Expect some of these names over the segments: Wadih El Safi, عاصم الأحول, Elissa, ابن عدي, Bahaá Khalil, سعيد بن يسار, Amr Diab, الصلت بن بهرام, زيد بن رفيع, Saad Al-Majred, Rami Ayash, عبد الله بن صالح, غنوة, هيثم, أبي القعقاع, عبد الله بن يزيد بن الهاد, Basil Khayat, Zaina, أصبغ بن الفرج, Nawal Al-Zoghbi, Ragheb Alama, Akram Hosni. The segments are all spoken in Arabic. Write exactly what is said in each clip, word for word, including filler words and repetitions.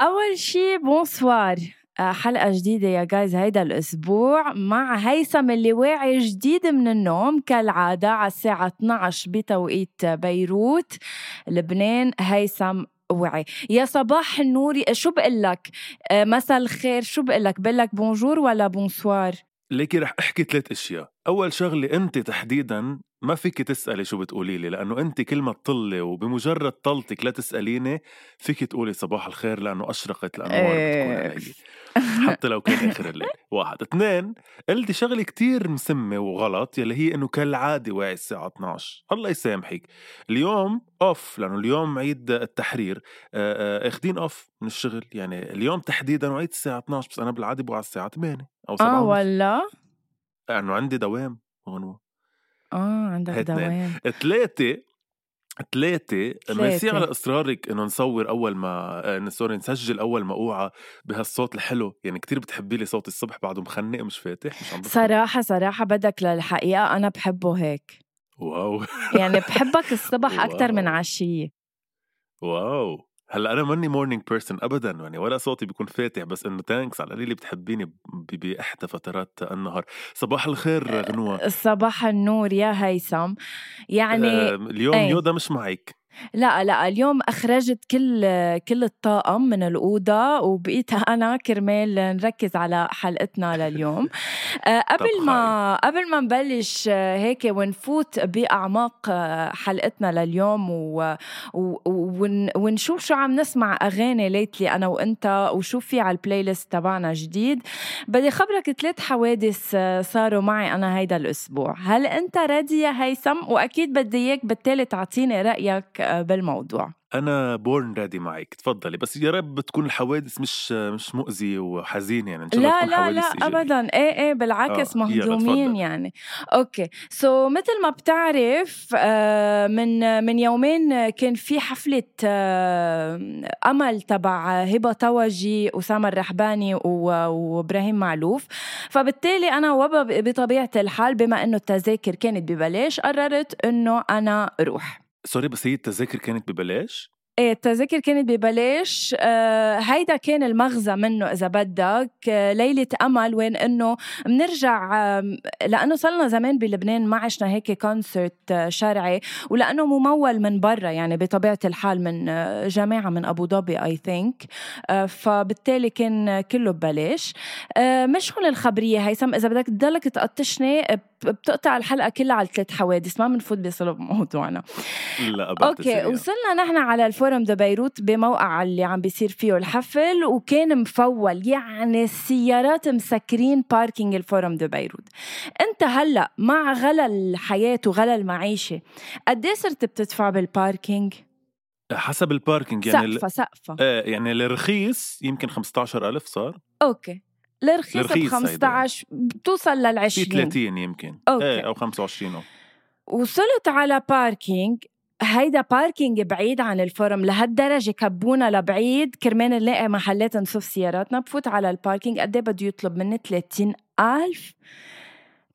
أول شي بونسوار، حلقة جديدة يا جايز هيدا الأسبوع مع هيثم اللي واعي جديد من النوم كالعادة على الساعة اثنا عشر بتوقيت بيروت لبنان. هيثم وعي يا صباح النوري، شو بقلك؟ مساء الخير، شو بقلك؟ بقلك بونجور ولا بونسوار؟ ليكي رح أحكي ثلاث أشياء. أول شغلة أنت تحديداً ما فيك تسألي شو بتقولي لي، لأنه أنت كلمة طلة، وبمجرد طلتك لا تسأليني فيك تقولي صباح الخير لأنه أشرقت الأنوار بتكون علي حتى لو كان آخر الليل. واحد. اثنين، قلتي شغلة كتير مسمة وغلط، يلي هي أنه كالعادة واعي الساعة اثنا عشر. الله يسامحك، اليوم أوف لأنه اليوم عيد التحرير، أخدين أوف من الشغل يعني اليوم تحديداً، وعيد الساعة اثنا عشر. بس أنا بالعادة بقى على الساعة ثمانية أو سبعة. آه والله لأنه عندي دوام غنوة. آه عندك دوام. ثلاثة ثلاثة ميرسي على إصرارك إنه نصور أول ما سوري نسجل أول ما أوعى بهالصوت الحلو، يعني كتير بتحبي لي صوت الصبح بعده مخنق مش فاتح، مش عم بفهم. صراحة صراحة بدك للحقيقة أنا بحبه هيك. واو يعني بحبك الصبح أكتر من عشية. واو هلا أنا ماني مورنينج بيرسون أبدا، يعني ولا صوتي بيكون فاتح، بس إنه تانكس على اللي بتحبيني بإحدى فترات النهار. صباح الخير غنوة. صباح النور يا هيثم. يعني آه اليوم ايه؟ يودا مش معك. لا لا اليوم أخرجت كل كل الطاقم من الأوضة وبقيتها أنا كرمال نركز على حلقتنا لليوم. قبل ما قبل ما نبلش هيك ونفوت بأعماق حلقتنا لليوم و ونشوف شو عم نسمع أغاني ليتلي أنا وإنت وشوف في على البلاي ليست تبعنا جديد، بدي خبرك ثلاث حوادث صاروا معي أنا هيدا الأسبوع. هل أنت راضي يا هيثم؟ وأكيد بدي إياك بالتالي تعطيني رأيك بالموضوع. أنا بورن رادي معك، تفضلي. بس يا رب تكون الحوادث مش مش مؤذية وحزينة، يعني إن شاء الله تكون حوادث إيجابية. لا لا لا أبداً، إيه إيه بالعكس آه. مهضومين يعني. أوكي سو so, مثل ما بتعرف من من يومين كان في حفلة أمل تبع هبة توجي وسامر الرحباني وإبراهيم معلوف، فبالتالي أنا وبا بطبيعة الحال بما إنه التذاكر كانت ببلاش قررت إنه أنا أروح. سوري بس هي التذاكر كانت ببلاش؟ ايه التذاكر كانت ببلاش. آه هيدا كان المغزى منه إذا بدك. آه ليلة أمل وين إنه منرجع، آه لأنه صلنا زمان بلبنان ما عشنا هيك كونسرت آه شرعي، ولأنه ممول من برا يعني بطبيعة الحال من آه جماعة من أبو ظبي I think، آه فبالتالي كان كله ببلاش. آه مش هون الخبرية هيثم، إذا بدك تضلك تقطشني بتقطع الحلقة كلها على ثلاث حوادث، ما منفوت بصلب موضوعنا. لا أوكي. وصلنا نحن على الفورم دو بيروت بموقع اللي عم بيصير فيه الحفل، وكان مفول يعني السيارات مسكرين باركينج الفورم دو بيروت. أنت هلأ مع غلا الحياة وغلا المعيشة قديه صرت بتدفع بالباركينج؟ حسب الباركينج يعني سقفة سقفة آه يعني الرخيص يمكن خمسة عشر ألف صار. أوكي الرخيصة بخمسة عشر بتوصل للعشرين، ثلاثين يمكن أوكي. أو خمسة وعشرين. أو وصلت على باركينج، هيدا باركينج بعيد عن الفورم لهالدرجة كبونا لبعيد كرمان نلاقي محلات نصف سياراتنا. بفوت على الباركينج قدي بده يطلب مني ثلاثين ألف.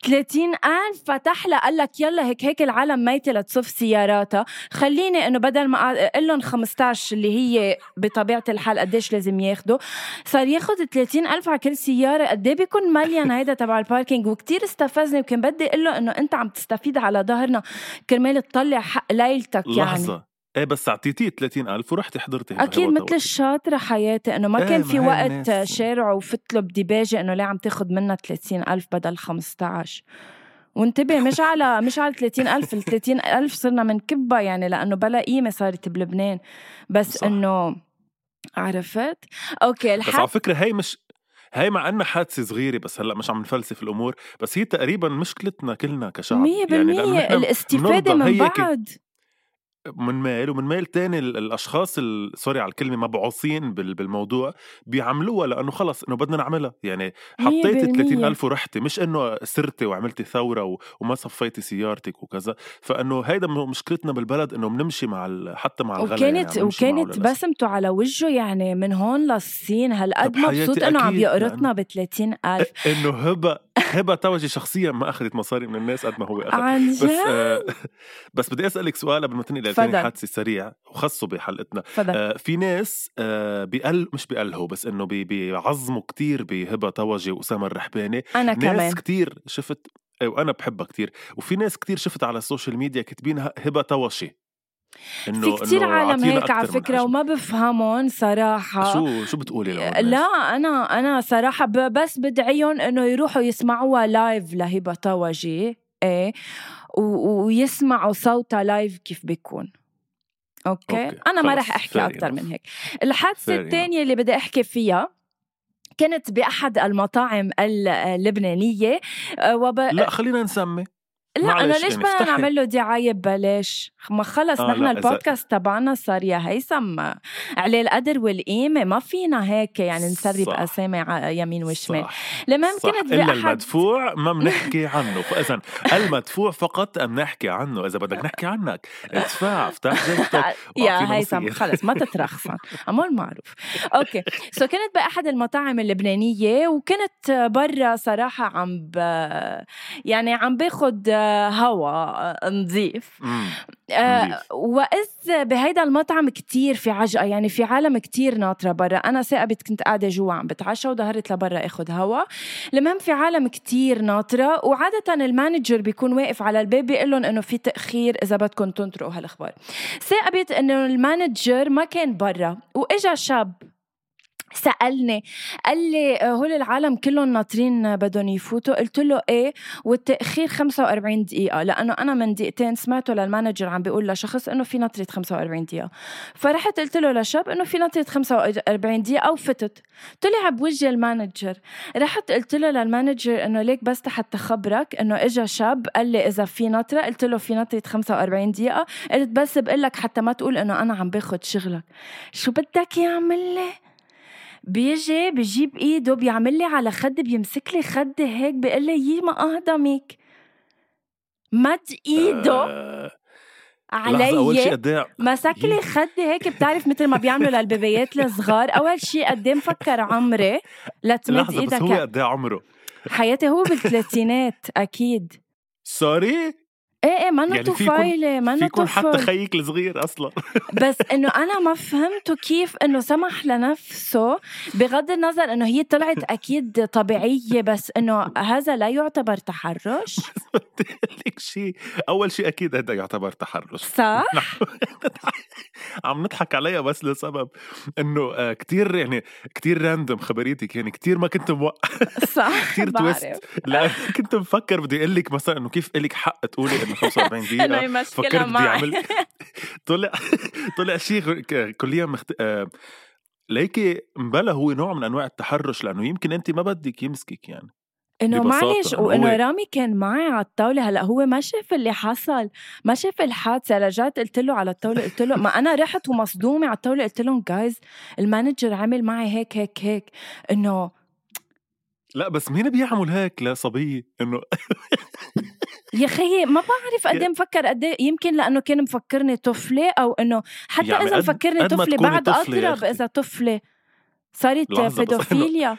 ثلاثين ألف فتح له قال لك يلا هيك هيك العالم ميتة لتصف سياراتها، خليني انه بدل ما اقول لهم خمستاشر اللي هي بطبيعة الحال قديش لازم ياخده، صار ياخد ثلاثين ألف على كل سيارة. قديه بيكون مليان هيدا تبع الباركينج، وكتير استفزني وكان بدي اقول له انه انت عم تستفيد على ظهرنا كرمال تطلع حق ليلتك. لحظة. يعني ايه بس اعطيتيه ثلاثين ألف ورحت حضرتها. اكيد مثل الشاطره حياتي انه ما كان إيه في وقت شارعه وفتله بديباجه انه ليه عم تاخذ منها ثلاثين ألف بدل خمسة عشر. وانتبه مش على مش على ثلاثين ألف، ال ثلاثين ألف صرنا من كبة يعني، لأنه بلا قيمة صارت بلبنان. بس إنه عرفت أوكي الحق. بس على فكرة هاي مش هاي مع أنها حادثة صغيرة، بس هلأ مش عم نفلسف الأمور، بس هي تقريبا مشكلتنا كلنا كشعب مية بالمية يعني. الاستفادة من بعض، من ميل ومن ميل تاني الأشخاص سوري على الكلمة مبعوصين بالموضوع بيعملوها لأنه خلص إنه بدنا نعملها يعني. حطيت ثلاثين ألف ورحتي، مش إنه سرتي وعملتي ثورة وما صفيتي سيارتك وكذا. فإنه هيدا مشكلتنا بالبلد إنه بنمشي مع حتى مع الغلا وكانت يعني، وكانت بسمته على وجهه يعني من هون للصين. هالقد مبسوط إنه عم يقرطنا بثلاثين ألف إنه هبة هبة توجي شخصيا ما أخذت مصاري من الناس قد ما هو أخذ. بس آه بس بدي أسألك سؤال قبل ما تنقل للثاني حادثة سريعة وخاصة بحلقتنا. آه في ناس آه بيقل مش بيقلهوا بس إنه بي بيعظموا كتير بهبة توجي وأسامة الرحباني. أنا ناس كمان كتير شفت وأنا بحبها كتير، وفي ناس كتير شفت على السوشيال ميديا كتبين هبة توجي. في كتير عالم هيك على فكرة وما بفهمون صراحة. شو شو بتقولي لهم؟ لا أنا أنا صراحة بس بدعيهم إنه يروحوا يسمعوها لايف لهبة توجي، إيه، ويسمعوا صوتها لايف كيف بيكون. أوكي, أوكي. أنا ما رح أحكي أكتر من هيك. الحادثة الثانية اللي بدي أحكي فيها كانت بأحد المطاعم اللبنانية وب... لا خلينا نسمي لا أنا ليش بدنا نعمل له دعاية ببلاش؟ ما خلص آه نحن البودكاست تبعنا صار يا هيثم على القدر والقيمة، ما فينا هيك يعني نسرب أسامي يمين وشمال. لما كنت إلا المدفوع ما بنحكي عنه، فإذن المدفوع فقط بنحكي عنه. إذا بدك نحكي عنك ادفع، افتح جيبتك يا هيثم خلص ما تترخصن أمول معروف. أوكي سو كنت بأحد المطاعم اللبنانية وكنت برا صراحة عم ب... يعني عم باخد هوا نظيف. آه وإذ بهيدا المطعم كتير في عجقة يعني، في عالم كتير ناطرة برا. أنا ثابت كنت قاعدة جوا عم بتعشى وظهرت لبرا أخذ هوا. المهم في عالم كتير ناطرة، وعادة المانجر بيكون واقف على الباب بيقلن إنه في تأخير إذا بدكم تنطرقوا هالأخبار. ثابت إنه المانجر ما كان برا، وإجا شاب سألني قال لي هول العالم كلهم ناطرين بدهم يفوتوا. قلت له ايه، والتأخير خمسة وأربعين دقيقة، لأنه أنا من دقيقتين سمعته للمانجر عم بيقول لشخص إنه في ناطرة خمسة وأربعين دقيقة. فرحت قلت له لشاب إنه في ناطرة خمسة وأربعين دقيقة وفتت. طلع بوجه المانجر، رحت قلت له للمانجر إنه ليك بس حتى خبرك إنه إجا شاب قال لي إذا في ناطرة. قلت له في ناطرة خمسة وأربعين دقيقة. قلت بس بقلك حتى ما تقول إنه أنا عم باخد شغلك. شو بدك يعمل لي؟ بيجي بيجيب ايده بيعمل لي على خدي، بيمسك لي خدي هيك بيقول لي يي ما اهضمك، مد ايده علي مسك لي خدي هيك. بتعرف مثل ما بيعملوا للبيبيات الصغار. اول شيء قدام فكر عمري لتمد ايدك. هو قد ايه عمره؟ حياتي هو بالثلاثينات اكيد. سوري ايه ايه مانو يعني طفايلة، مانو طفل حتى خيك الصغير أصلا. بس إنه أنا ما فهمته كيف إنه سمح لنفسه، بغض النظر إنه هي طلعت أكيد طبيعية، بس إنه هذا لا يعتبر تحرش. قلتلك شيء أول شيء أكيد هذا يعتبر تحرش صح؟ عم نضحك عليها بس لسبب إنه كتير يعني كتير راندوم خبريتك يعني، كتير ما كنت موقع صح كتير تويست. لا كنت مفكر بدي أقلك مثلا إنه كيف إلك حق تقولي خمسة وأربعين دقيقة. فكرت بدي أعمل طلع طلع شيء كليا مخت... آه... ليكي مبلا هو نوع من أنواع التحرش، لأنه يمكن أنت ما بدك يمسكك يعني إنه معلش. وإنه رامي كان معي على الطاولة. هلأ هو ما شاف اللي حصل، ما شاف الحادثة. رجعت قلت له على الطاولة، قلت له ما أنا رحت ومصدومة على الطاولة، قلت لهم جايز المانجر عامل معي هيك هيك هيك. إنه لا بس مين بيعمل هيك لا صبي إنه يا خيي ما بعرف قد ايه مفكر قد ايه. يمكن لانه كان مفكرني طفله، او انه حتى يعني اذا مفكرني طفله بعد اضرب. اذا طفله صارت بيدوفيليا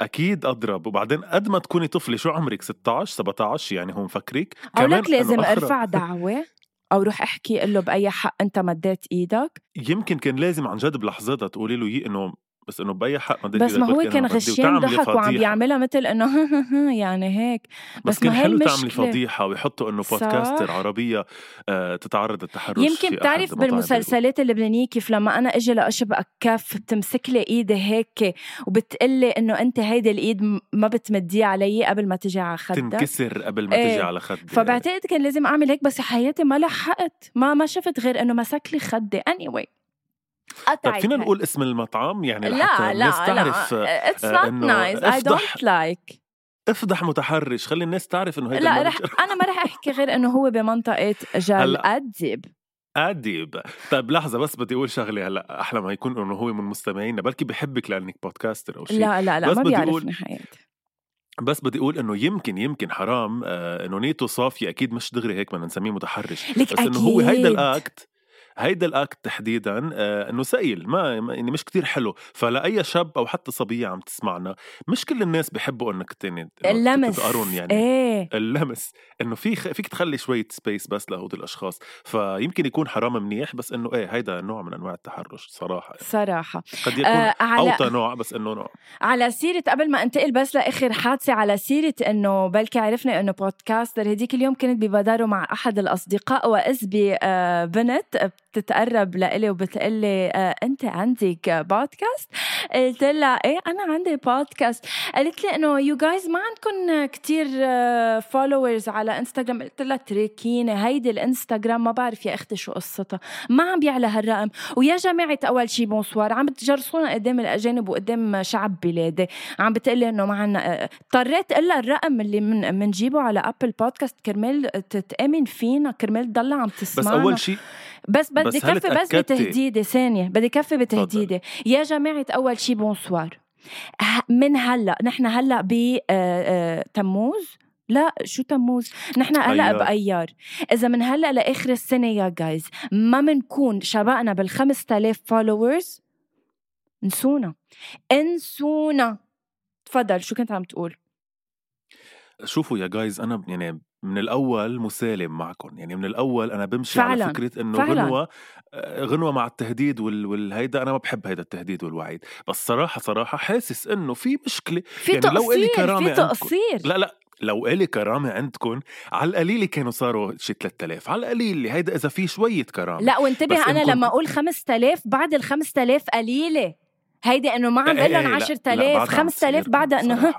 اكيد اضرب. وبعدين قد ما تكوني طفله شو عمرك ستة عشر سبعة عشر يعني هو مفكرك كمان لازم ارفع دعوه او روح احكي له باي حق انت مديت ايدك. يمكن كان لازم عن جد بلحظتها تقولي له انه بس انه باي حق ما بدك، بس ما هو كان غشيان ضحك وعم بيعملها مثل انه يعني هيك، بس, بس كان حلو تعمل فضيحه ويحطوا انه بودكاستر عربيه آه تتعرض للتحرش. يمكن بتعرف بالمسلسلات اللبنانيه كيف لما انا اجي لاشبك كف بتمسك لي ايدي هيك وبتقلي انه انت هيدي الايد ما بتمديها علي قبل ما تجي على خدك، تنكسر قبل ما تجي على خدك. فبعتقد كان لازم اعمل هيك، بس حياتي ما لحقت، ما ما شفت غير انه مسك لي خدي. anyway طب فينا نقول اسم المطعم يعني لحتى الناس تعرف it's not nice I don't like. افضح متحرش، خلي الناس تعرف انه هيدا لا رح انا ما رح احكي غير انه هو بمنطقة جل أديب. أديب طيب لحظة بس بدي أقول شغلة. هلا أحلى ما يكون انه هو من مستمعينا، بلكي بحبك لأنك بودكاستر أو شيء. لا لا لا ما بيعرفني حياتي، بس بدي أقول إنه يمكن يمكن حرام آه إنه نيته صافية، أكيد مش دغري هيك ما نسميه متحرش، بس إنه هو هيدا الأكت هيدا الأكت تحديداً آه إنه سائل ما إني مش كتير حلو. فلا أي شاب أو حتى صبية عم تسمعنا، مش كل الناس بيحبوا إنك تني اللمس يعني إيه؟ اللمس إنه في خ... فيك تخلي شوية سبيس بس لهود الأشخاص، فيمكن يكون حرام منيح، بس إنه إيه هيدا نوع من أنواع التحرش صراحة يعني. صراحة قد يكون آه على... أوطى نوع، بس إنه نوع. على سيرة قبل ما أنتقل بس لآخر حادثة، على سيرة إنه بلكي عرفنا إنه بودكاستر، هديك اليوم كنت ببادروا مع أحد الأصدقاء وإذ آه بنت تتقرب لإلي وبتقلي آه أنت عندك بودكاست؟ قلت لها إيه أنا عندي بودكاست. قالت لي إنه you guys ما عندكن كتير آه followers على إنستغرام. قلت لها تركيني هيدي الإنستغرام ما بعرف يا أختي شو قصتها، ما عم بيعلى هالرقم. ويا جماعة أول شي بونسوار عم بتجرسونا قدام الأجانب وقدام شعب بلادي، عم بتقلي إنه ما عنا. اضطريت إلا الرقم اللي من منجيبه على أبل بودكاست كرمال تتأمن فينا، كرمال تضلها عم تسمعنا. بس أول شي بس بدي كفي بس بتهديدة ثانية، بدي كفي بتهديدة. يا جماعة أول شي بونسوار، من هلأ نحن هلأ بتموز، لا شو تموز، نحن هلأ بأيار. إذا من هلأ لآخر السنة يا جايز ما منكون شبقنا بالخمس تلاف فولوورز، نسونا انسونا. تفضل شو كنت عم تقول؟ شوفوا يا جايز أنا يعني من الأول مسالم معكم، يعني من الأول أنا بمشي فعلاً. على فكرة إنه غنوة غنوة مع التهديد والهيدا، أنا ما بحب هيدا التهديد والوعيد، بس صراحة صراحة حاسس إنه في مشكلة، في يعني تقصير، لو إلي كرامة في تقصير. لا لا لو إلي كرامة عندكم على القليل كانوا صاروا شي ثلاثة آلاف على القليل، هيدا إذا في شوية كرامة. لا وانتبه أنا لما أقول خمسة آلاف بعد الخمسة آلاف قليلة، هيدا إنه ما عم بقلن عشرة آلاف خمسة آلاف بعد إنه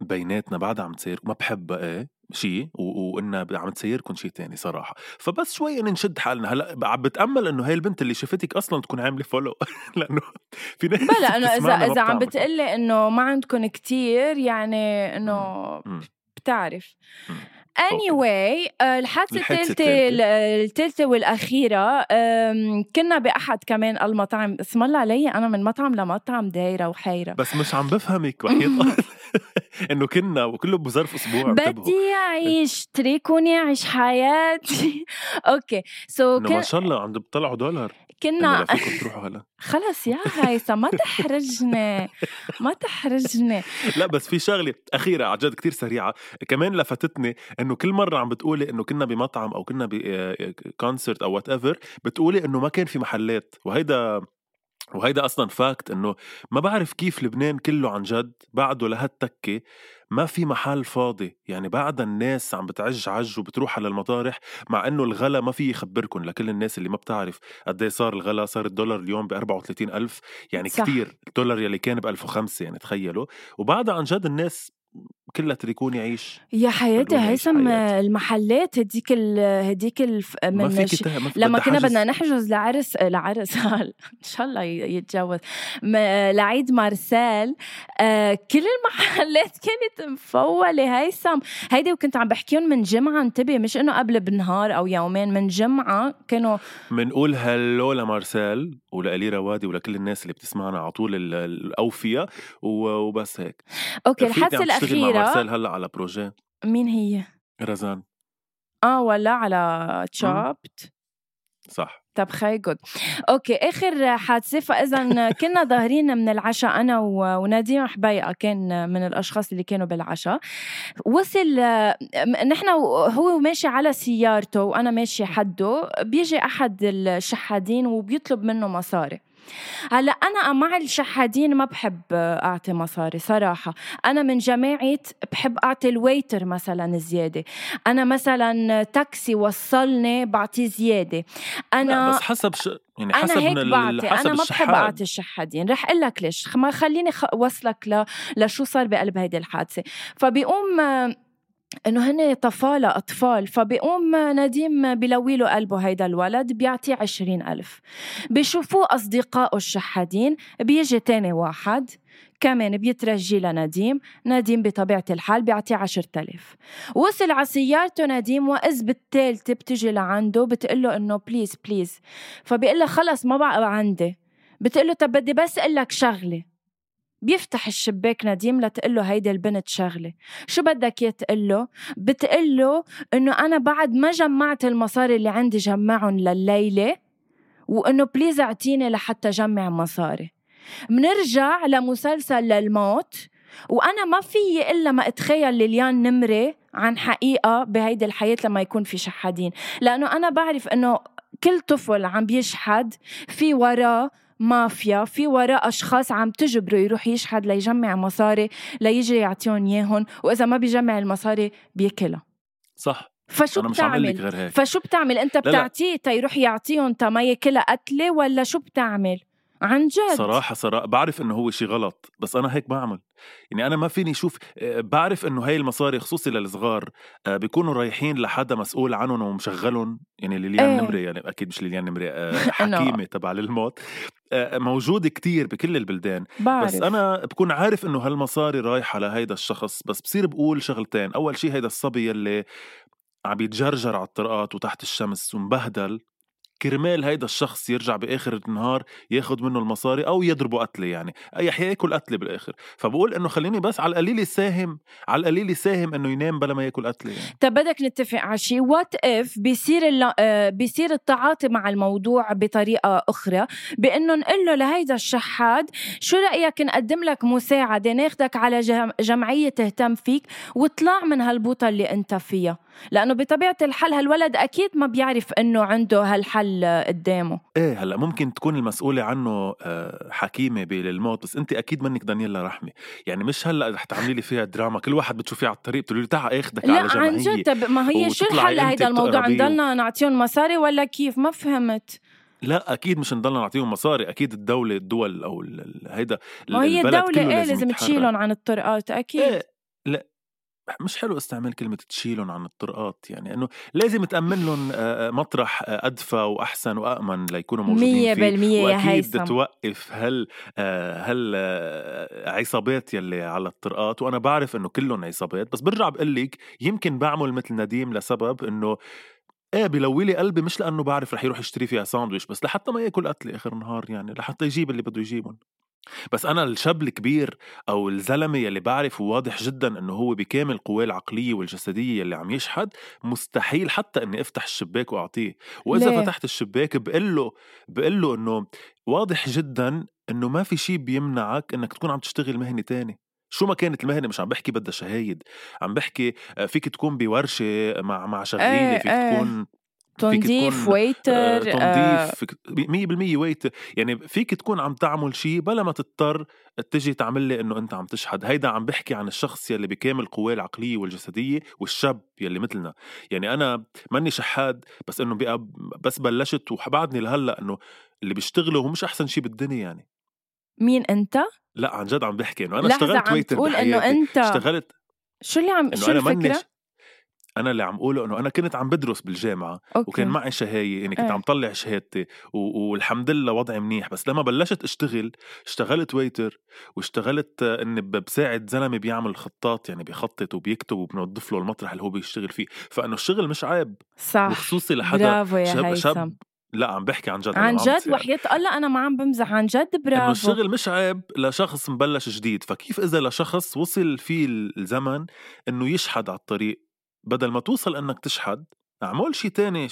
بيناتنا بعد عم تصير وما بحب إيه شيء وإنه عم تسيركن شيء تاني صراحة. فبس شوي نشد حالنا. هلا عم بتأمل إنه هاي البنت اللي شفتك أصلاً تكون عاملة فولو لأنه في ناس بلا إنه إذا إذا عم بتقلي إنه ما عندكن كتير يعني إنه بتعرف. anyway الحادثة الثالثة الثالثة والأخيرة، كنا بأحد كمان المطاعم. اسم الله علي أنا من مطعم لمطعم دايرة وحيرة، بس مش عم بفهمك وحيطة إنه كنا وكله بظرف أسبوع بدي أعيش تريكوني أعيش حياتي. أوكي سو ما شاء الله عم بطلعوا دولار كنا خلص يا هيثم ما تحرجني ما تحرجني. لا بس في شغلة أخيرة عجد كتير سريعة كمان لفتتني، إنه كل مرة عم بتقولي إنه كنا بمطعم أو كنا بكونسرت أو whatever، بتقولي إنه ما كان في محلات، وهيدا وهيدا أصلاً فاكت إنه ما بعرف كيف لبنان كله عن جد بعده لهالتكة ما في محل فاضي. يعني بعد الناس عم بتعج عج وبتروح على المطارح، مع إنه الغلا ما في يخبركن لكل الناس اللي ما بتعرف قد إيه صار الغلا. صار الدولار اليوم بأربعة وثلاثين ألف، يعني صح. كتير الدولار يلي كان بألف وخمسة يعني تخيلوا. وبعد عن جد الناس كلها تريكون يعيش يا حياتي. هيثم المحلات هديك هديك من لما كنا بدنا نحجز لعرس لعرس ان شاء الله يتجوز لعيد مارسال، آه كل المحلات كانت مفوله هيثم هيدي. وكنت عم بحكيهم من جمعه، انتبه مش انه قبل بنهار او يومين، من جمعه كانوا منقول هلو لمارسال ولاليرا وادي ولكل الناس اللي بتسمعنا على طول الاوفياء وبس هيك. اوكي الحادثه الاخيره مرسل هلا على بروجي مين هي؟ رزان اه ولا على تشابت صح. طب خي جود. اوكي اخر حادثه. فاذا كنا ظاهرين من العشاء انا ونديم حبيقه كان من الاشخاص اللي كانوا بالعشاء. وصل نحن هو ماشي على سيارته وانا ماشي حده، بيجي احد الشحادين وبيطلب منه مصاري. هلا أنا مع الشحادين ما بحب أعطي مصاري صراحة، أنا من جماعة بحب أعطي الويتر مثلا زيادة، أنا مثلا تاكسي وصلني بعطي زيادة، أنا بس حسب ش... يعني حسب أنا هيك بعطي، أنا ما بحب أعطي الشحادين. رح أقول لك ليش، ما خليني وصلك ل... لشو صار بقلب هيدي الحادثة. فبيقوم إنه هن طفالة أطفال، فبيقوم نديم بلويله قلبه هيدا الولد، بيعطيه عشرين ألف، بيشوفوه أصدقائه الشحادين، بيجي تاني واحد كمان بيترجي لنديم، نديم بطبيعة الحال بيعطيه عشرة آلاف. وصل على سيارته نديم، وإذ بالتالت بتجي لعنده بتقله إنه بليز بليز، فبيقله خلص ما بقى عندي، بتقله طب بدي بس قلك شغلة. بيفتح الشباك نديم لتقله هيدي البنت شغلة، شو بدك يتقله؟ بتقله إنه أنا بعد ما جمعت المصاري اللي عندي جمعهم لليلة، وإنه بليز اعطيني لحتى جمع مصاري. منرجع لمسلسل للموت، وأنا ما في إلا ما أتخيل ليليان نمرة عن حقيقة بهيدي الحياة لما يكون في شحادين، لأنه أنا بعرف إنه كل طفل عم بيشحد في وراه مافيا، في وراء أشخاص عم تجبره يروح يشحد ليجمع مصاري ليجري يعطيهم ياهن، وإذا ما بيجمع المصاري بيكلها. صح، فشو بتعمل؟ فشو بتعمل أنت؟ بتعطيه تيروح يعطيهم تماية كلا قتلة، ولا شو بتعمل؟ عن جد صراحة صراحة بعرف إنه هو شي غلط، بس أنا هيك بعمل. يعني أنا ما فيني شوف، بعرف إنه هاي المصاري خصوصي للصغار بيكونوا رايحين لحدا مسؤول عنهم ومشغلهم، يعني ليليان ايه. نمرة، يعني أكيد مش ليليان نمرة حكيمة تبع للموت، موجود كتير بكل البلدان بعرف. بس أنا بكون عارف إنه هالمصاري رايحة لهيدا الشخص، بس بصير بقول شغلتين. أول شي هيدا الصبي اللي عم يتجرجر على الطرقات وتحت الشمس ومبهدل، كرمال هيدا الشخص يرجع بآخر النهار ياخد منه المصاري أو يضربه قتلة، يعني أي حياة يأكل قتلة بالآخر. فبقول إنه خليني بس على القليل يساهم، على القليل يساهم إنه ينام بلا ما يأكل قتلة. يعني طب بدك نتفق على شيء، وات إف بيصير بيصير التعاطي مع الموضوع بطريقة أخرى، بإنه نقول له لهيدا الشحاد شو رأيك نقدم لك مساعدة، ناخدك على جمعية تهتم فيك وطلع من هالبوطة اللي أنت فيها، لأنه بطبيعة الحال هالولد أكيد ما بيعرف إنه عنده هالحل قدامه. ايه هلا ممكن تكون المسؤولة عنه حكيمة بالموت، بس انت اكيد منك دانييلا رحمة، يعني مش هلا رح تعملي لي فيها دراما، كل واحد بتشوفيه على الطريق بتقولي له تعال اخدك على جمعية. لا عن جد، ما هي شو الحل لهيدا الموضوع؟ نضلنا نعطيهم مصاري ولا كيف؟ ما فهمت. لا اكيد مش نضلنا نعطيهم مصاري، اكيد الدولة الدول او هيدا البلد الدولة ايه لازم تشيلهم عن الطرقات اكيد. إيه لا مش حلو استعمال كلمة تشيلهم عن الطرقات، يعني أنه لازم تأمن لهم مطرح أدفى وأحسن وأأمن ليكونوا موجودين فيه، وأكيد توقف هل هل عصابات يلي على الطرقات. وأنا بعرف أنه كلهم عصابات، بس برجع بقلك يمكن بعمل مثل نديم لسبب أنه ايه بلويلي قلبي، مش لأنه بعرف رح يروح يشتري فيها ساندويش، بس لحتى ما يأكل قتلي آخر نهار، يعني لحتى يجيب اللي بده يجيبهم. بس أنا الشاب الكبير أو الزلمة يلي بعرف واضح جدا أنه هو بكامل قواه العقلية والجسدية اللي عم يشحد، مستحيل حتى أني أفتح الشباك وأعطيه. وإذا ليه؟ فتحت الشباك بقله بقله أنه واضح جدا أنه ما في شيء بيمنعك أنك تكون عم تشتغل مهنة تاني، شو ما كانت المهنة. مش عم بحكي بدها شهايد، عم بحكي فيك تكون بورشة مع مع شغيلة، فيك تكون تنظيف ويتر، تنظيف مية بالمية ويتر، يعني فيك تكون عم تعمل شيء بلا ما تضطر تجي تعمل لي انه انت عم تشحد. هيدا عم بحكي عن الشخص يلي بكامل قواه العقلية والجسدية والشاب يلي مثلنا. يعني انا ماني شحاد، بس انه بقى بس بلشت وبعدني لهلا انه اللي بيشتغلوا هو مش احسن شيء بالدنيا. يعني مين انت؟ لا عن جد عم بحكي انه انا اشتغلت ويتر بحياتي، انه انت اشتغلت شو اللي عم شو الفكرة؟ أنا اللي عم أقوله أنه أنا كنت عم بدرس بالجامعة أوكي. وكان معي شهاية، يعني كنت أه. عم طلع شهادتي و... والحمد لله وضعي منيح. بس لما بلشت أشتغل اشتغلت ويتر، واشتغلت أني بساعد زلمة بيعمل خطاط، يعني بيخطط وبيكتب وبنوظف له المطرح اللي هو بيشتغل فيه. فأنه الشغل مش عيب، وخصوصي لحدا شاب, شاب لا عم بحكي عن جد عن جد وحياة الله أنا ما عم بمزح، عن جد برافو. إنه الشغل مش عيب لشخص مبلش جديد، فكيف إذا لشخص وصل فيه الزمن أنه يشحد على الطريق، بدل ما توصل أنك تشحد أعمل شي تاني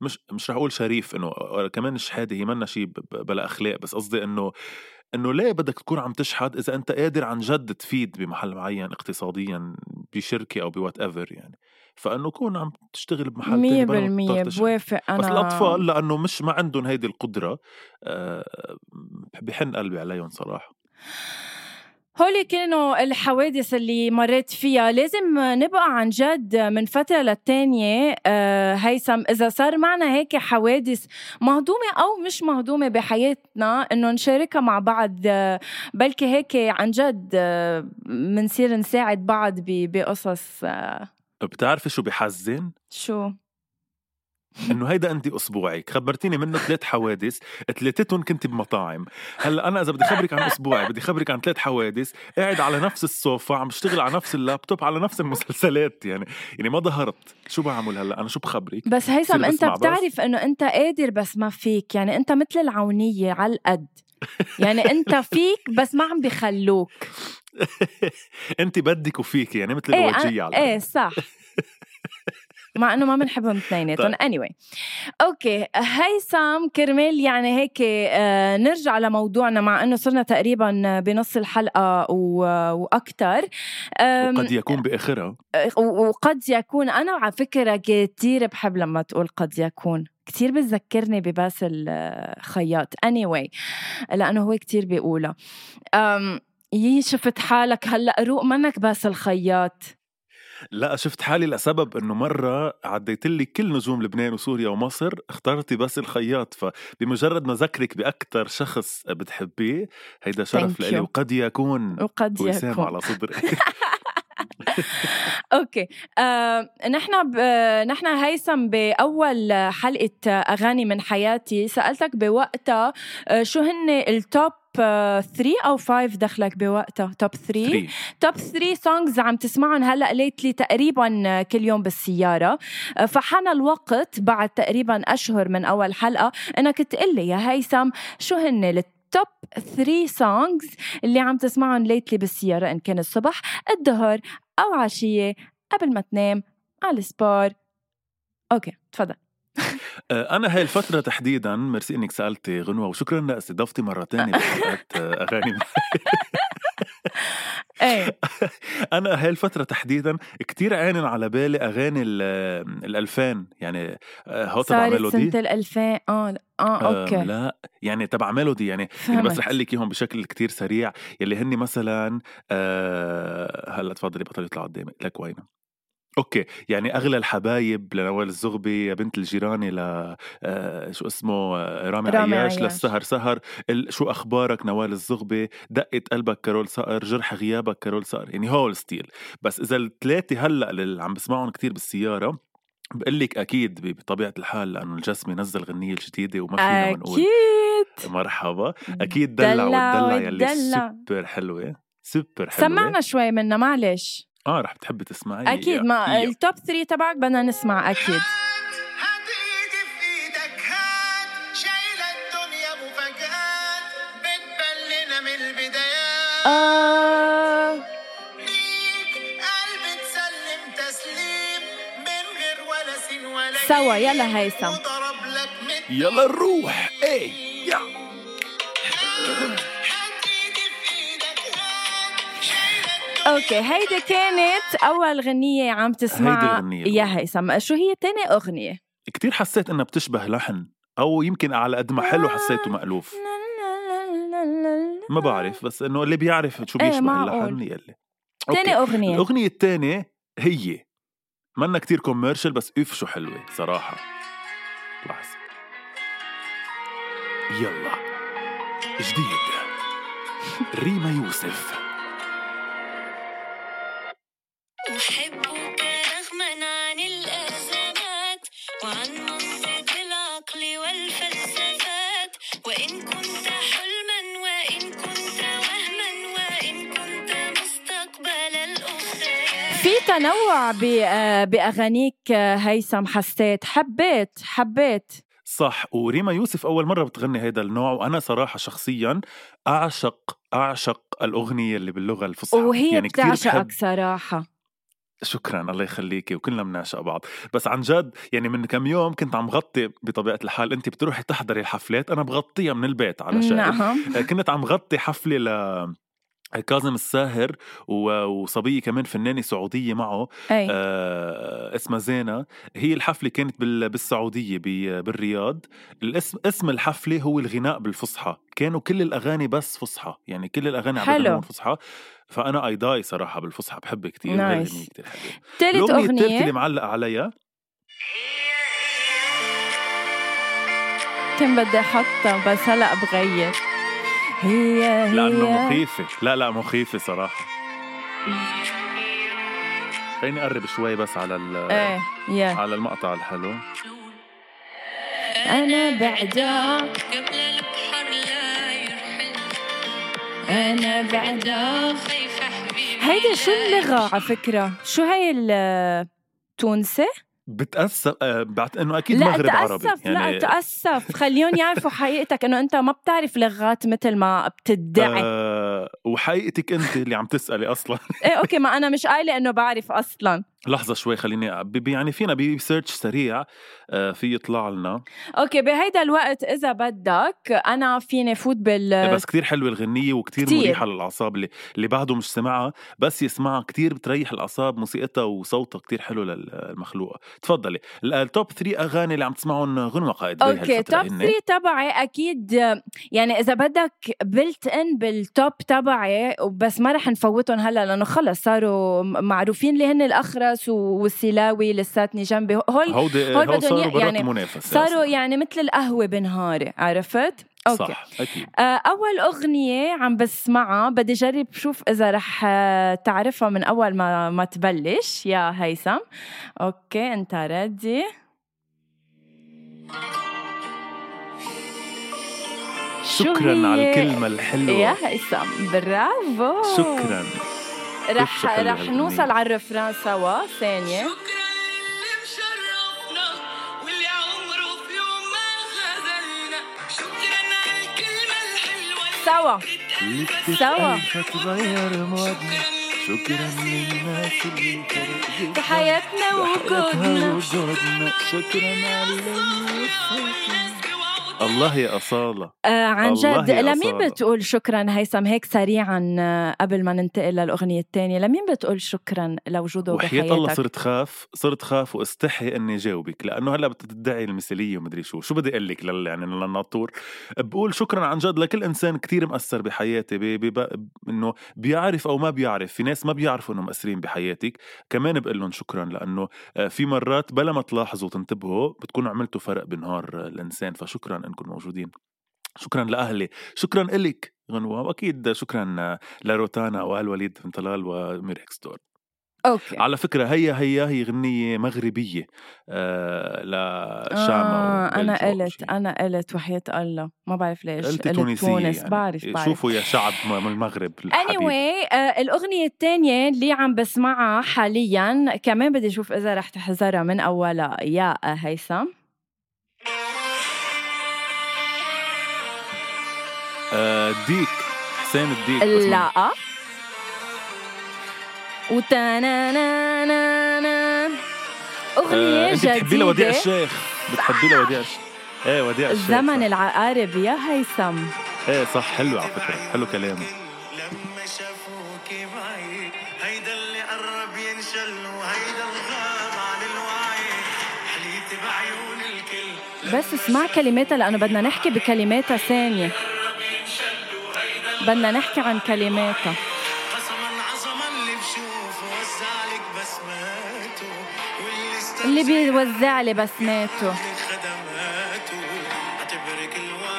مش مش رح اقول شريف انه كمان الشحاده هي منا شيء بلا اخلاق، بس قصدي انه انه ليه بدك تكون عم تشحد اذا انت قادر عن جد تفيد بمحل معين اقتصاديا بشركه او بوات ايفر يعني. فانه كون عم تشتغل بمحل تاني مية بالمية بوافق انا، بس الاطفال لانه مش ما عندهم هيدي القدره بحن قلبي عليهم صراحه. هولي كانوا الحوادث اللي مريت فيها. لازم نبقى عن جد من فترة للتانية هيثم إذا صار معنا هيك حوادث مهضومة أو مش مهضومة بحياتنا إنه نشاركها مع بعض، بلكي هيك عن جد منصير نساعد بعض بقصص. بتعرفي شو بحزن؟ شو؟ إنه هيدا أنت أسبوعك خبرتيني منه ثلاث حوادث، ثلاثتهم كنت بمطاعم. هلا أنا إذا بدي خبرك عن أسبوعي بدي خبرك عن ثلاث حوادث قاعد على نفس الصوفة عم اشتغل على نفس اللابتوب على نفس المسلسلات يعني يعني ما ظهرت. شو بعمل هلا أنا؟ شو بخبرك؟ بس هيثم أنت بتعرف إنه أنت قادر بس ما فيك، يعني أنت مثل العونية على القد، يعني أنت فيك بس ما عم بيخلوك. أنت بدك وفيك يعني مثل الوجيه على إيه صح، مع انه ما بنحبهم اثنيناتهم. anyway اوكي هيثم كرمال يعني هيك آه نرجع لموضوعنا، مع انه صرنا تقريبا بنص الحلقه واكثر، وقد يكون باخرها وقد يكون. انا على فكره كثير بحب لما تقول قد يكون، كتير بتذكرني بباسل خياط anyway لانه هو كتير بيقولها. يي شفت حالك هلا روق منك باسل خياط؟ لا شفت حالي لسبب انه مرة عديت لي كل نجوم لبنان وسوريا ومصر، اخترتي باسل خياط، فبمجرد ما ذكرك باكثر شخص بتحبيه هيدا شرف لإلي. وقد يكون وقد يكون على صدري. اوكي آه، نحن ب... نحن هيثم باول حلقة اغاني من حياتي سألتك بوقتها شو هن التوب ثري أو فايف دخلك بوقتها، توب ثري توب ثري سونجز عم تسمعهم هلأ ليتلي تقريبا كل يوم بالسيارة. فحان الوقت بعد تقريبا أشهر من أول حلقة أنك تقلي يا هيثم شو هن التوب ثري سونجز اللي عم تسمعهم ليتلي بالسيارة، إن كان الصبح الظهر أو عشية قبل ما تنام على السبور. أوكي تفضل. أنا هاي الفترة تحديداً مرسي إنك سألتي غنوة، وشكراً لاستضافتي مرة تانية بحلقات أغاني. أنا هاي الفترة تحديداً كتير عينن على بالي أغاني الألفين، يعني هو تبع ميلودي سنة الألفين. آه آه أوكي. لا يعني تبع ميلودي يعني, يعني بس رح أقول لك إياهم بشكل كتير سريع يلي هني مثلاً آه هلأ تفضلي بطل يطلع قدامي لك وينه. اوكي يعني اغلى الحبايب لنوال الزغبي، يا بنت الجيراني ل شو اسمه رامي, رامي عياش, عياش للسهر سهر، شو اخبارك نوال الزغبي، دقه قلبك كارول سقر، جرح غيابك كارول سقر، يعني هول ستيل. بس اذا الثلاثه هلا اللي عم بسمعهم كتير بالسياره بقلك أكيد بطبيعة الحال لأنه الجسم ينزل غنية الجديدة وما فينا نقول مرحبا، أكيد دلع والدلع يلي سوبر حلوة سوبر حلوة. سمعنا شوي منها معلش. آه رح بتحب تسمعي أكيد ما إيه. التوب ثري تبعك بدنا نسمع أكيد. آه. سوا يلا هيثم يلا نروح إيه يا. اوكي هيدا كانت اول غنية عم تسمعها يا هيثم، شو هي تاني اغنية؟ كتير حسيت انها بتشبه لحن او يمكن على قد ما حلو حسيته مألوف ما بعرف، بس انه اللي بيعرف شو بيشبه اللحن يلي. تاني اغنية الاغنية التانية هي منا كتير كوميرشل بس اف شو حلوة صراحة. لحظة يلا جديد ريما يوسف تنوع بأغانيك هيثم، حسيت حبيت حبيت صح. وريما يوسف أول مرة بتغني هيدا النوع، وأنا صراحة شخصيا أعشق أعشق الأغنية اللي باللغة الفصحى، وهي يعني بتعشقك صراحة شكرا الله يخليكي وكلنا بنعشق بعض. بس عن جد يعني من كم يوم كنت عم غطي بطبيعة الحال، انت بتروحي تحضري الحفلات، انا بغطيها من البيت على شكل نعم. كنت عم غطي حفلة ل كاظم الساهر وصبية كمان فنانة سعودية معه آه اسمها زينة. هي الحفلة كانت بالسعودية بالرياض. الاسم اسم الحفلة هو الغناء بالفصحى، كانوا كل الأغاني بس فصحى، يعني كل الأغاني عم بيغنوا بالفصحى. فأنا أيضاي صراحة بالفصحى بحبها كتير. نايس. تالت أغنية التالتة اللي معلقة عليها كان بدي أحطها بس هلأ بغير هي هي لأنه مخيفة. لا لا مخيفة صراحة. خليني أقرب شوي بس على ايه yeah. على المقطع الحلو. أنا بعدك قبل البحر لا يرحل، أنا بعدك خايفة حبيبي. هيدا شو اللغة على فكرة؟ شو هاي التونسي؟ بتأسف بعد إنه أكيد مغرب عربي. لا تأسف يعني... لا تأسف خليهم يعرفوا حقيقتك إنه أنت ما بتعرف لغات مثل ما بتدعي. أه... وحقيقتك أنت اللي عم تسألي أصلا. إيه أوكي ما أنا مش قايلة إنه بعرف أصلا. لحظة شوي خليني بي يعني فينا بسيرش سريع في يطلع لنا. أوكي بهيدا الوقت إذا بدك أنا فيني فوت بال. بس كتير حلوة الغنية وكتير كتير. مريحة للأعصاب. اللي اللي بعده مش سمعها بس يسمعها كتير بتريح الأعصاب، موسيقتها وصوتها كتير حلو للمخلوقة. تفضلي التوب ثري أغاني اللي عم تسمعون غنوة قائد. أوكي توب ثري تبعي أكيد يعني إذا بدك بلت إن بالتوب تبعي، بس ما رح نفوتهم هلا لأنه خلص صاروا معروفين اللي هن الأخرى والسلاوي لساتني جنبي. هول هول صاروا يعني منافس، صاروا يعني مثل القهوة بنهاري، عرفت؟ أوكي. صح أكيد. أول أغنية عم بسمعها بدي جرب شوف إذا رح تعرفها من أول ما ما تبلش يا هيثم. أوكي أنت ردي شكرا على الكلمة الحلوة يا هيثم. برافو شكرا. رح رح نوصل على الرفران سوا ثانية. شكرا اللي مشرفنا واللي عمره في يوم ما خذلنا، شكرا على الكلمة الحلوة سوا سوا. شكرا للناس اللي فرقتنا بحياتنا وجودنا، شكرا على الله يا أصالة. آه عن جد لمين بتقول شكرا هيثم هيك سريعا قبل ما ننتقل للأغنية التانية؟ لمين بتقول شكرا لوجوده بحياتك؟ وحياة الله صرت خاف صرت خاف واستحي أني جاوبك لأنه هلأ بتدعي المثالية ومدري شو شو بدي أقلك لل يعني للناطور. بقول شكرا عن جد لكل إنسان كتير مأثر بحياتي بي بي بي إنه بيعرف أو ما بيعرف. في ناس ما بيعرفوا إنه مأثرين بحياتك، كمان بقلهم شكرا لأنه في مرات بلا ما تلاحظوا تنتبهوا بتكونوا عملتوا فرق بنهار الإنسان. فشكرا أنكم موجودين. شكرا لأهلي، شكرا إلك غنوة، وأكيد شكرا لروتانا وآل وليد بن طلال وميركس دور. أوكي. على فكرة هي هي هي غنية مغربية آه لشامة. آه أنا قلت أنا قلت وحياة الله ما بعرف ليش قلت تونس يعني. بعرف بعرف شوفوا يا شعب من المغرب الحبيب. anyway آه الأغنية التانية اللي عم بسمعها حاليا كمان بدي أشوف إذا رح تحذرها من أولها يا هيثم. ديك حسين الديك لا وتانانا أغنية آه، جديدة. بتحبي لوديع الشيخ بتحبي لوديع الشيخ ايه وديع الشيخ زمن العقارب يا هيثم. ايه صح حلو على فكرة حلو كلامه. لما شافوكي معي هيدا اللي قرب ينشل وهيدا الغاب عن الوعي حليت بعيون الكل. بس اسمع كلماتها لأنه بدنا نحكي بكلماتها ثانية، بدنا نحكي عن كلماته. اللي بيوزع لي بسماته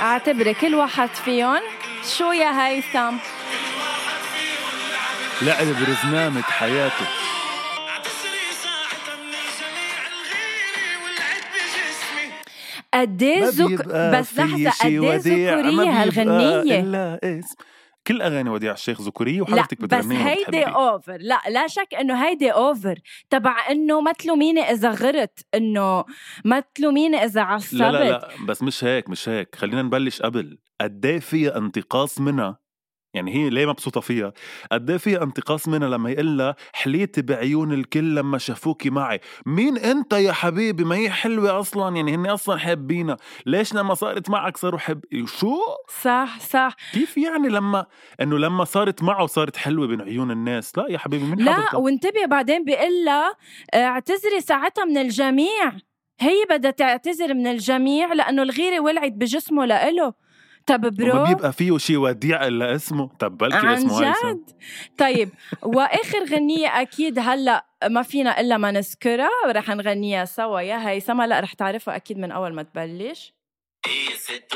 اعتبر كل واحد فيهم شو يا هيثم لعب برزمامة حياته. قديه زك... بس لحظة قديه ذكورية هالغنية. كل أغاني وديع الشيخ ذكورية وحالتك بتغنيها. بس هيدي أوفر. لا لا شك إنه هيدي أوفر تبع إنه ما تلوميني إذا غرت، إنه ما تلوميني إذا عصبت. لا لا لا بس مش هيك مش هيك خلينا نبلش قبل قديه فيها انتقاص منها يعني هي ليه مبسوطة فيها؟ قد فيها انتقاص منها لما يقول لها حليتي بعيون الكل لما شافوكي معي. مين أنت يا حبيبي؟ ما هي حلوة أصلا، يعني هني أصلا حابينا، ليش لما صارت معك صاروا حب شو؟ صح صح. كيف يعني لما أنه لما صارت معه صارت حلوة بين عيون الناس؟ لا يا حبيبي من حضرتك. لا وانتبه بعدين بيقول لها اعتذري ساعتها من الجميع. هي بدها تعتذر من الجميع لأنه الغيرة ولعت بجسمه لإله. طب برو ما بيبقى فيه شي وديع إلا اسمه. طب بلكي اسمه هيثم. طيب وآخر غنية أكيد هلأ ما فينا إلا ما نذكرها، رح نغنيها سوا يا هيثم. هلأ رح تعرفها أكيد من أول ما تبلش. إيه ست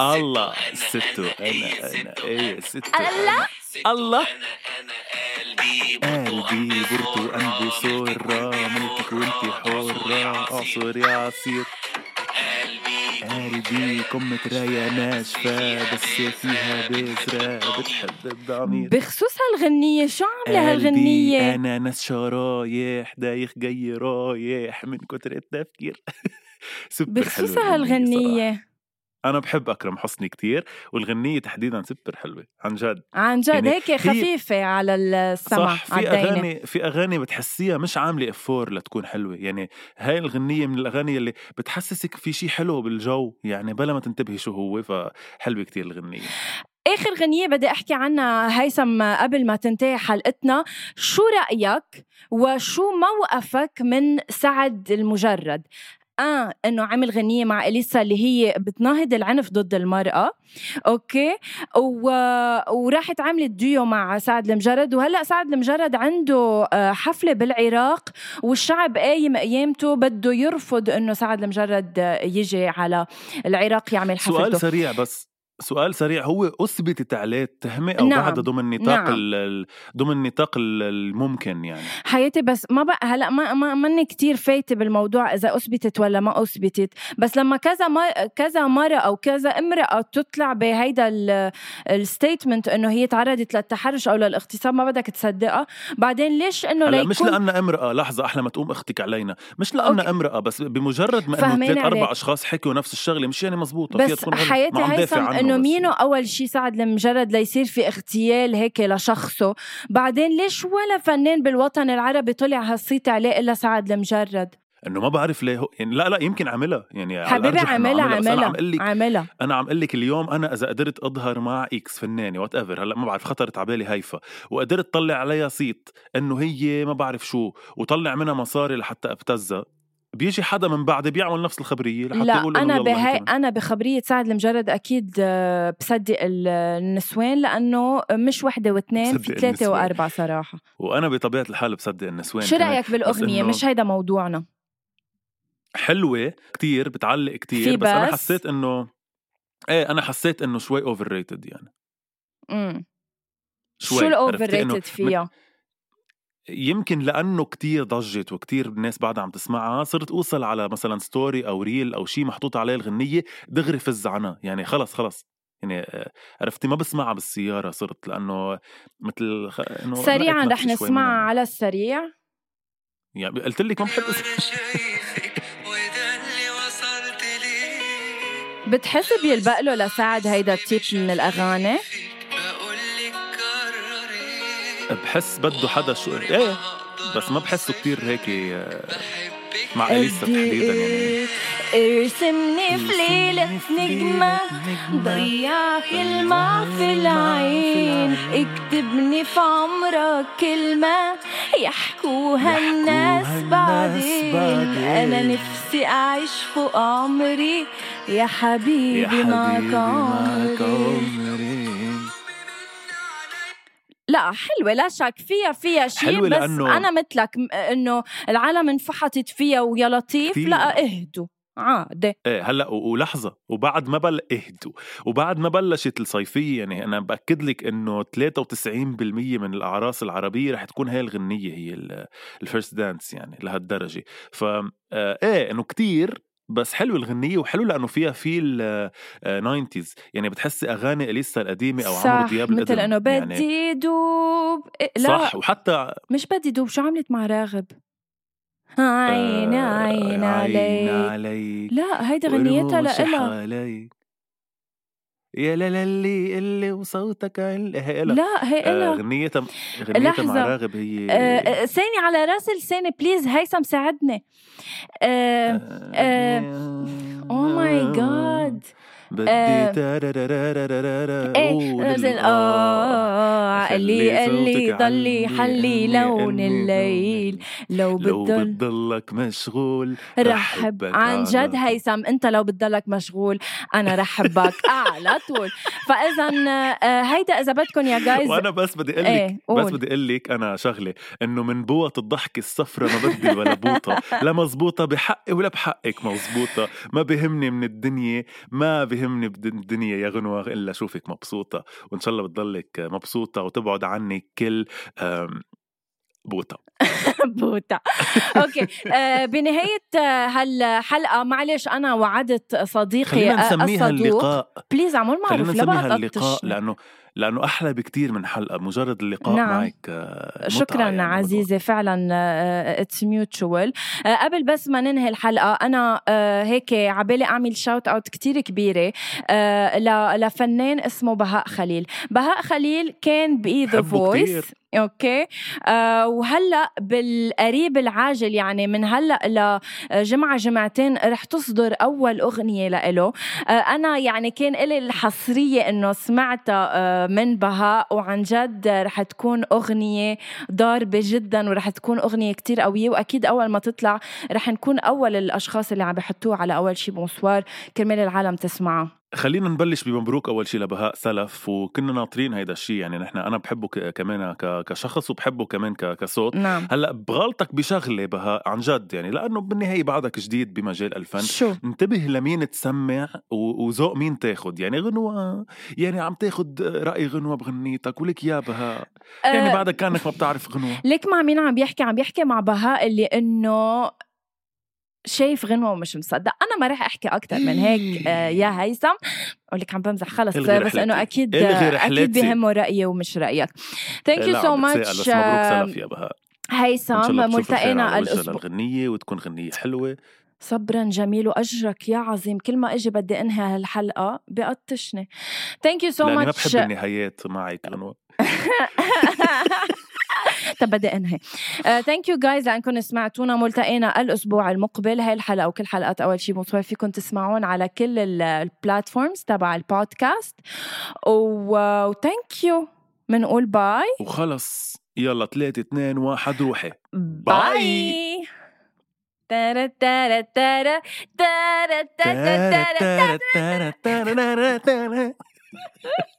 أنا الله ست أنا أنا إيه ست الله الله قلبي برتو قلبي صورة ملكك وانتي حورة أعصر يا عصير قلبي كم ترايا ناشفة بس فيها بذرة بتحب بعمير. بخصوص هالغنية شو عاملة هالغنية؟ أنا ناس شرايح دايخ جاي رايح من كتر التفكير. بخصوص هالغنية أنا بحب أكرم حسني كتير، والغنية تحديداً سوبر حلوة عن جد عن جد، هيك يعني خفيفة على السمع. صح، في أغاني في أغاني بتحسيها مش عاملة إفور لتكون حلوة، يعني هاي الغنية من الأغاني اللي بتحسسك في شي حلو بالجو، يعني بلا ما تنتبهي شو هو، فحلوة كتير الغنية. آخر غنية بدي أحكي عنها هيثم قبل ما تنتهي حلقتنا، شو رأيك وشو موقفك من سعد المجرد؟ آه إنه عمل غنية مع إليسا اللي هي بتناهض العنف ضد المرأة، أوكي، و... وراحت عملت ديو مع سعد المجرد، وهلأ سعد المجرد عنده حفلة بالعراق والشعب قايم قيامته بده يرفض إنه سعد المجرد يجي على العراق يعمل حفلته. سؤال سريع بس سؤال سريع، هو أثبتت عليه التهمة أو نعم. بعد ضمن نطاق نعم. ضمن نطاق الممكن يعني حياتي، بس ما بقى هلأ ما ما مني كتير فايتة بالموضوع إذا أثبتت ولا ما أثبتت، بس لما كذا كذا مرة أو كذا امرأة تطلع بهيدا الستيتمنت إنه هي تعرضت للتحرش أو للاغتصاب ما بدك تصدقها بعدين ليش إنه لا يكون... مش لأننا امرأة، لحظة أحلى ما تقوم أختك علينا، مش لأننا امرأة، بس بمجرد ما إنه ثلاث أربع أشخاص حكوا نفس الشغلة مش يعني مزبوطة، بس حياتي هيثم مينو أول شي سعد المجرد ليصير في اغتيال هيك لشخصه، بعدين ليش ولا فنان بالوطن العربي طلع هالصيت عليه إلا سعد المجرد؟ إنه ما بعرف ليه، يعني لا لا يمكن عملها يعني حبيبي عملها عملها أنا عم قلك اليوم أنا إذا قدرت أظهر مع إكس فناني وات إيفر هلا ما بعرف خطرت عبالي هيفا وقدرت طلع عليها صيت إنه هي ما بعرف شو وطلع منها مصاري لحتى أبتزها، بيجي حدا من بعد بيعمل نفس الخبرية لحتى لا يقول أنا بهاي أنا بخبرية سعد المجرد أكيد بصدق النسوان لأنه مش واحدة واثنين في ثلاثة وأربعة صراحة، وأنا بطبيعة الحال بصدق النسوان. شو رأيك بالأغنية؟ مش هيدا موضوعنا. حلوة كتير بتعلق كتير، بس, بس أنا حسيت إنه إيه أنا حسيت إنه شوي overrated يعني. أمم شو الoverrated فيها؟ يمكن لأنه كتير ضجت وكتير الناس بعدها عم تسمعها، صرت أوصل على مثلا ستوري أو ريل أو شي محطوط عليه الغنية دغري في الزعنة، يعني خلص خلص يعني عرفتي ما بسمعها بالسيارة، صرت لأنه مثل خ... إنه سريعا رح نسمعها على السريع يعني قلت لك ما بحب بتحس بيلبق له لسعد هيدا التيب من الأغاني، بحس بده حدا شو ايه بس ما بحسه كتير هيك مع إليسا تحديدا يعني. ارسمني في ليلة نجمة ضيع كلمة في العين اكتبني في عمرك كلمة يحكوها الناس بعدين انا نفسي اعيش فوق عمري يا حبيبي معك عمري. لا حلوة لا شك فيها فيها شيء، بس لأنه أنا مثلك إنه العالم انفحتت فيها ويا لطيف لا اهدوا عادي ايه هلأ ولحظة وبعد ما بل اهدوا وبعد ما بلشت الصيفية، يعني أنا بأكد لك إنه ثلاثة وتسعين بالمية من الأعراس العربية رح تكون هاي الغنية هي الفيرست دانس يعني لهالدرجة، فا ايه إنه كتير بس حلو الغنية وحلو لأنه فيها في الناينتيز يعني بتحس أغاني إليسا القديمة أو عمرو دياب القديم مثل أنه بدي دوب لا صح، وحتى مش بدي دوب شو عملت مع راغب عين عين عليك لا هيدا غنيتها لإلا يا لا اللي اللي وصوتك عل... هي إلا. لا هي إلا آه غنيتها غنيتها مع راغب هي آه ثاني على راس لساني بليز هيثم ساعدني او ماي جاد بدي تارارارارارارا اه اللي اللي ضلي حلي لون الليل لو بتضلك مشغول رحب عن جد هيثم انت لو بتضلك مشغول انا رحبك على طول. فاذا هيدا اذا بدكم يا جايز وانا بس بدي اقلك بس بدي اقلك انا شغله انه من بوط الضحك الصفرة ما بدي ولا بوطه لا مزبوطه بحقي ولا بحقك مزبوطه ما بهمني من الدنيا ما همني بالدنيا يا غنوة إلا شوفك مبسوطة وإن شاء الله بتضلك مبسوطة وتبعد عني كل بوطة بوطة. أوكي آه بنهاية هالحلقة معلش أنا وعدت صديقي خلينا نسميها اللقاء بليز عمول معروف خلينا نسميها اللقاء لأنه لأنه أحلى بكتير من حلقة مجرد اللقاء نعم. معك شكرا يعني عزيزة موضوع. فعلا it's mutual. قبل بس ما ننهي الحلقة أنا هيك عبالي أعمل شاوت أوت كتير كبيرة لفنان اسمه بهاء خليل. بهاء خليل كان بإيده فويس أوكي آه وهلأ بالقريب العاجل يعني من هلأ لجمعة جمعتين رح تصدر أول أغنية لإله. آه أنا يعني كان إلي الحصرية إنه سمعتها آه من بهاء وعن جد رح تكون أغنية ضاربة جدا ورح تكون أغنية كتير قوية وأكيد أول ما تطلع رح نكون أول الأشخاص اللي عم بحطوه على أول شي بونسوار كرمال العالم تسمعه. خلينا نبلش بمبروك أول شيء لبهاء سلف وكنا ناطرين هيدا الشيء يعني نحن أنا بحبه كمان كشخص وبحبه كمان كصوت نعم. هلأ بغلطك بشغلة بهاء عن جد يعني لأنه بالنهاية بعدك جديد بمجال الفن شو. انتبه لمين تسمع وذوق مين تاخد يعني غنوة يعني عم تاخد رأي غنوة بغنيتك ولك يا بهاء يعني أه بعدك كأنك ما بتعرف غنوة لك مع مين عم بيحكي عم بيحكي مع بهاء اللي إنه شايف غنوة ومش مصدق. أنا ما راح أحكي أكتر من هيك آه يا هيثم أقولك عم بمزح خلص بس أنه أكيد أكيد بيهمه رأيه ومش رأيك. Thank you so much هيثم ملتقينا الأسبوع الغنية وتكون غنية حلوة صبرا جميل وأجرك يا عظيم. كل ما أجي بدي أنهي هالحلقة بقطشني Thank you so much لأني ما بحب النهايات معك غنوة تبدأ انهي. uh, thank you guys لأنكم سمعتونا ملتقينا الأسبوع المقبل. هاي الحلقة وكل حلقات أول شي مصور فيكم تسمعون على كل البلاتفورمز تبع البودكاست و thank you منقول باي وخلص يلا ثلاثة اثنين واحد روحي باي. تارا تارا تارا تارا تارا تارا تارا تارا تارا